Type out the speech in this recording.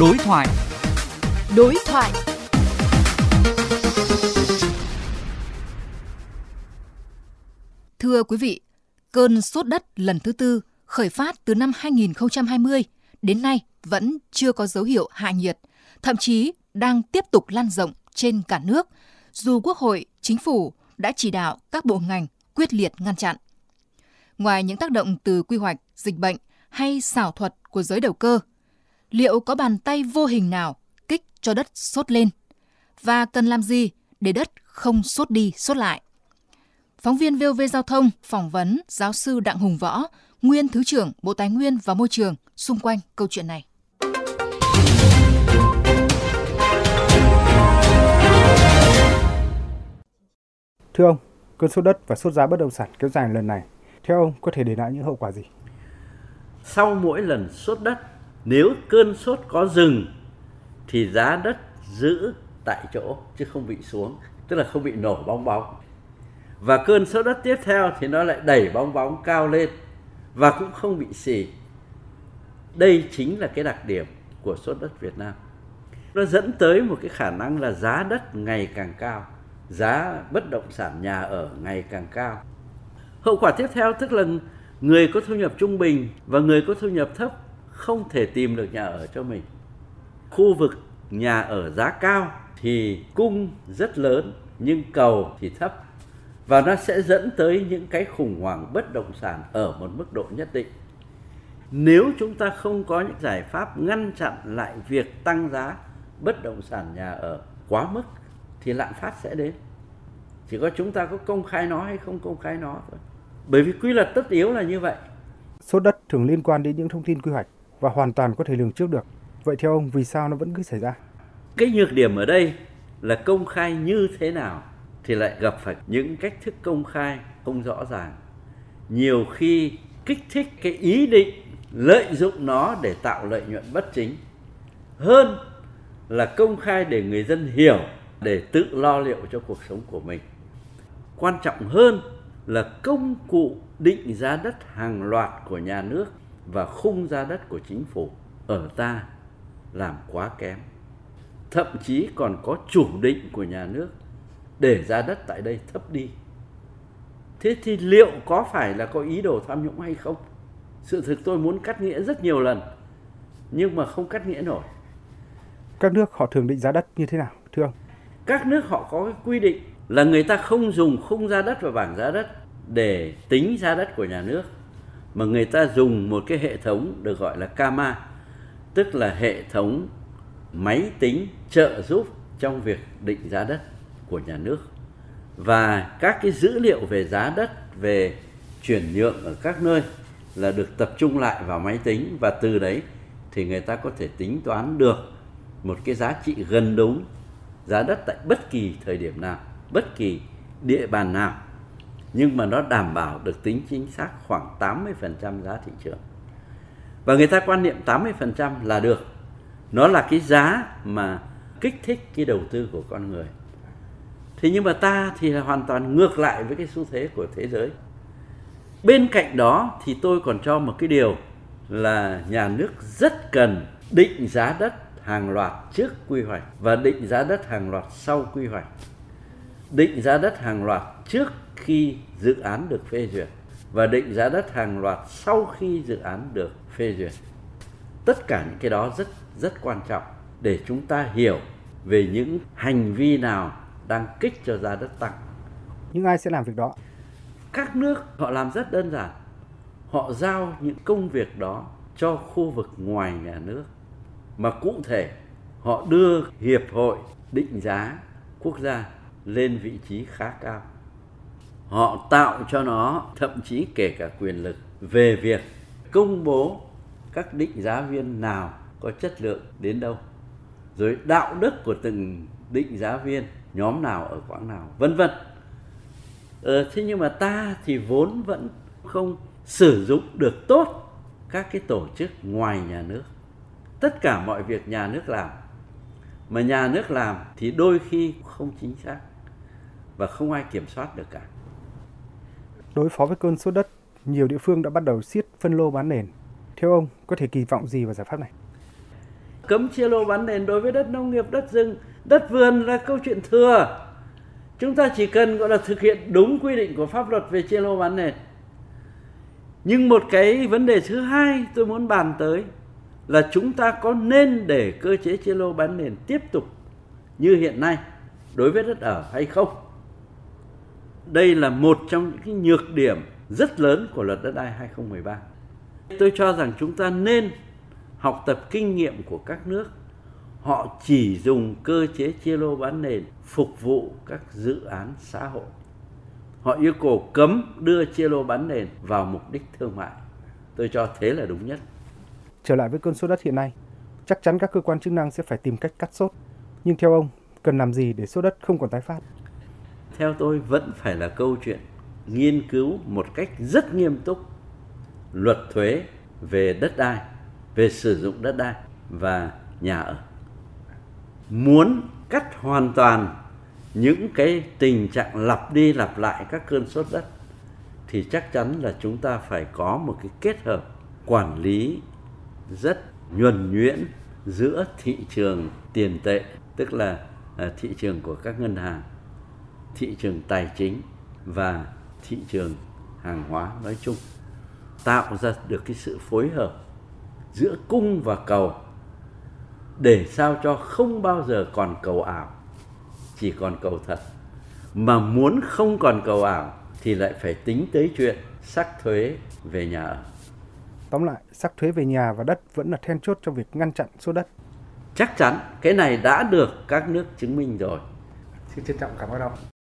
Đối thoại. Thưa quý vị, cơn sốt đất lần thứ tư khởi phát từ năm 2020 đến nay vẫn chưa có dấu hiệu hạ nhiệt, thậm chí đang tiếp tục lan rộng trên cả nước, dù Quốc hội, Chính phủ đã chỉ đạo các bộ ngành quyết liệt ngăn chặn. Ngoài những tác động từ quy hoạch, dịch bệnh hay xảo thuật của giới đầu cơ, liệu có bàn tay vô hình nào kích cho đất sốt lên? Và cần làm gì để đất không sốt đi sốt lại? Phóng viên VOV Giao thông phỏng vấn giáo sư Đặng Hùng Võ, nguyên Thứ trưởng Bộ Tài nguyên và Môi trường xung quanh câu chuyện này. Thưa ông, cơn sốt đất và sốt giá bất động sản kéo dài lần này, theo ông có thể để lại những hậu quả gì? Sau mỗi lần sốt đất, nếu cơn sốt có dừng thì giá đất giữ tại chỗ chứ không bị xuống, tức là không bị nổ bong bóng. Và cơn sốt đất tiếp theo thì nó lại đẩy bong bóng cao lên và cũng không bị xì. Đây chính là cái đặc điểm của sốt đất Việt Nam. Nó dẫn tới một cái khả năng là giá đất ngày càng cao, giá bất động sản nhà ở ngày càng cao. Hậu quả tiếp theo tức là người có thu nhập trung bình và người có thu nhập thấp không thể tìm được nhà ở cho mình. Khu vực nhà ở giá cao thì cung rất lớn nhưng cầu thì thấp. Và nó sẽ dẫn tới những cái khủng hoảng bất động sản ở một mức độ nhất định. Nếu chúng ta không có những giải pháp ngăn chặn lại việc tăng giá bất động sản nhà ở quá mức thì lạm phát sẽ đến. Chỉ có chúng ta có công khai nó hay không công khai nó thôi. Bởi vì quy luật tất yếu là như vậy. Sốt đất thường liên quan đến những thông tin quy hoạch và hoàn toàn có thể lường trước được. Vậy theo ông, vì sao nó vẫn cứ xảy ra? Cái nhược điểm ở đây là công khai như thế nào thì lại gặp phải những cách thức công khai không rõ ràng. Nhiều khi kích thích cái ý định lợi dụng nó để tạo lợi nhuận bất chính hơn là công khai để người dân hiểu, để tự lo liệu cho cuộc sống của mình. Quan trọng hơn là công cụ định giá đất hàng loạt của nhà nước và khung giá đất của chính phủ ở ta làm quá kém. Thậm chí còn có chủ định của nhà nước để giá đất tại đây thấp đi. Thế thì liệu có phải là có ý đồ tham nhũng hay không? Sự thực tôi muốn cắt nghĩa rất nhiều lần, nhưng mà không cắt nghĩa nổi. Các nước họ thường định giá đất như thế nào, thưa ông? Các nước họ có cái quy định là người ta không dùng khung giá đất và bảng giá đất để tính giá đất của nhà nước, mà người ta dùng một cái hệ thống được gọi là Kama, tức là hệ thống máy tính trợ giúp trong việc định giá đất của nhà nước. Và các cái dữ liệu về giá đất, về chuyển nhượng ở các nơi là được tập trung lại vào máy tính, và từ đấy thì người ta có thể tính toán được một cái giá trị gần đúng giá đất tại bất kỳ thời điểm nào, bất kỳ địa bàn nào, nhưng mà nó đảm bảo được tính chính xác khoảng 80% giá thị trường. Và người ta quan niệm 80% là được. Nó là cái giá mà kích thích cái đầu tư của con người. Thế nhưng mà ta thì là hoàn toàn ngược lại với cái xu thế của thế giới. Bên cạnh đó thì tôi còn cho một cái điều là nhà nước rất cần định giá đất hàng loạt trước quy hoạch và định giá đất hàng loạt sau quy hoạch. Định giá đất hàng loạt trước khi dự án được phê duyệt và định giá đất hàng loạt sau khi dự án được phê duyệt. Tất cả những cái đó rất quan trọng để chúng ta hiểu về những hành vi nào đang kích cho giá đất tăng. Nhưng ai sẽ làm việc đó? Các nước họ làm rất đơn giản. Họ giao những công việc đó cho khu vực ngoài nhà nước. Mà cụ thể, họ đưa Hiệp hội Định giá Quốc gia lên vị trí khá cao. Họ tạo cho nó thậm chí kể cả quyền lực về việc công bố các định giá viên nào có chất lượng đến đâu, rồi đạo đức của từng định giá viên, nhóm nào ở quãng nào, vân vân. Thế nhưng mà ta thì vốn vẫn không sử dụng được tốt các cái tổ chức ngoài nhà nước. Tất cả mọi việc nhà nước làm, mà nhà nước làm thì đôi khi không chính xác và không ai kiểm soát được cả. Đối phó với cơn sốt đất, nhiều địa phương đã bắt đầu siết phân lô bán nền. Theo ông, có thể kỳ vọng gì vào giải pháp này? Cấm chia lô bán nền đối với đất nông nghiệp, đất rừng, đất vườn là câu chuyện thừa. Chúng ta chỉ cần gọi là thực hiện đúng quy định của pháp luật về chia lô bán nền. Nhưng một cái vấn đề thứ hai tôi muốn bàn tới là chúng ta có nên để cơ chế chia lô bán nền tiếp tục như hiện nay đối với đất ở hay không? Đây là một trong những cái nhược điểm rất lớn của luật đất đai 2013. Tôi cho rằng chúng ta nên học tập kinh nghiệm của các nước. Họ chỉ dùng cơ chế chia lô bán nền phục vụ các dự án xã hội. Họ yêu cầu cấm đưa chia lô bán nền vào mục đích thương mại. Tôi cho thế là đúng nhất. Trở lại với cơn sốt đất hiện nay, chắc chắn các cơ quan chức năng sẽ phải tìm cách cắt sốt. Nhưng theo ông, cần làm gì để sốt đất không còn tái phát? Theo tôi vẫn phải là câu chuyện nghiên cứu một cách rất nghiêm túc luật thuế về đất đai, về sử dụng đất đai và nhà ở. Muốn cắt hoàn toàn những cái tình trạng lặp đi lặp lại các cơn sốt đất thì chắc chắn là chúng ta phải có một cái kết hợp quản lý rất nhuần nhuyễn giữa thị trường tiền tệ, tức là thị trường của các ngân hàng, thị trường tài chính và thị trường hàng hóa nói chung, tạo ra được cái sự phối hợp giữa cung và cầu để sao cho không bao giờ còn cầu ảo, chỉ còn cầu thật. Mà muốn không còn cầu ảo thì lại phải tính tới chuyện sắc thuế về nhà ở. Tóm lại, sắc thuế về nhà và đất vẫn là then chốt cho việc ngăn chặn sốt đất. Chắc chắn, cái này đã được các nước chứng minh rồi. Xin trân trọng cảm ơn ông.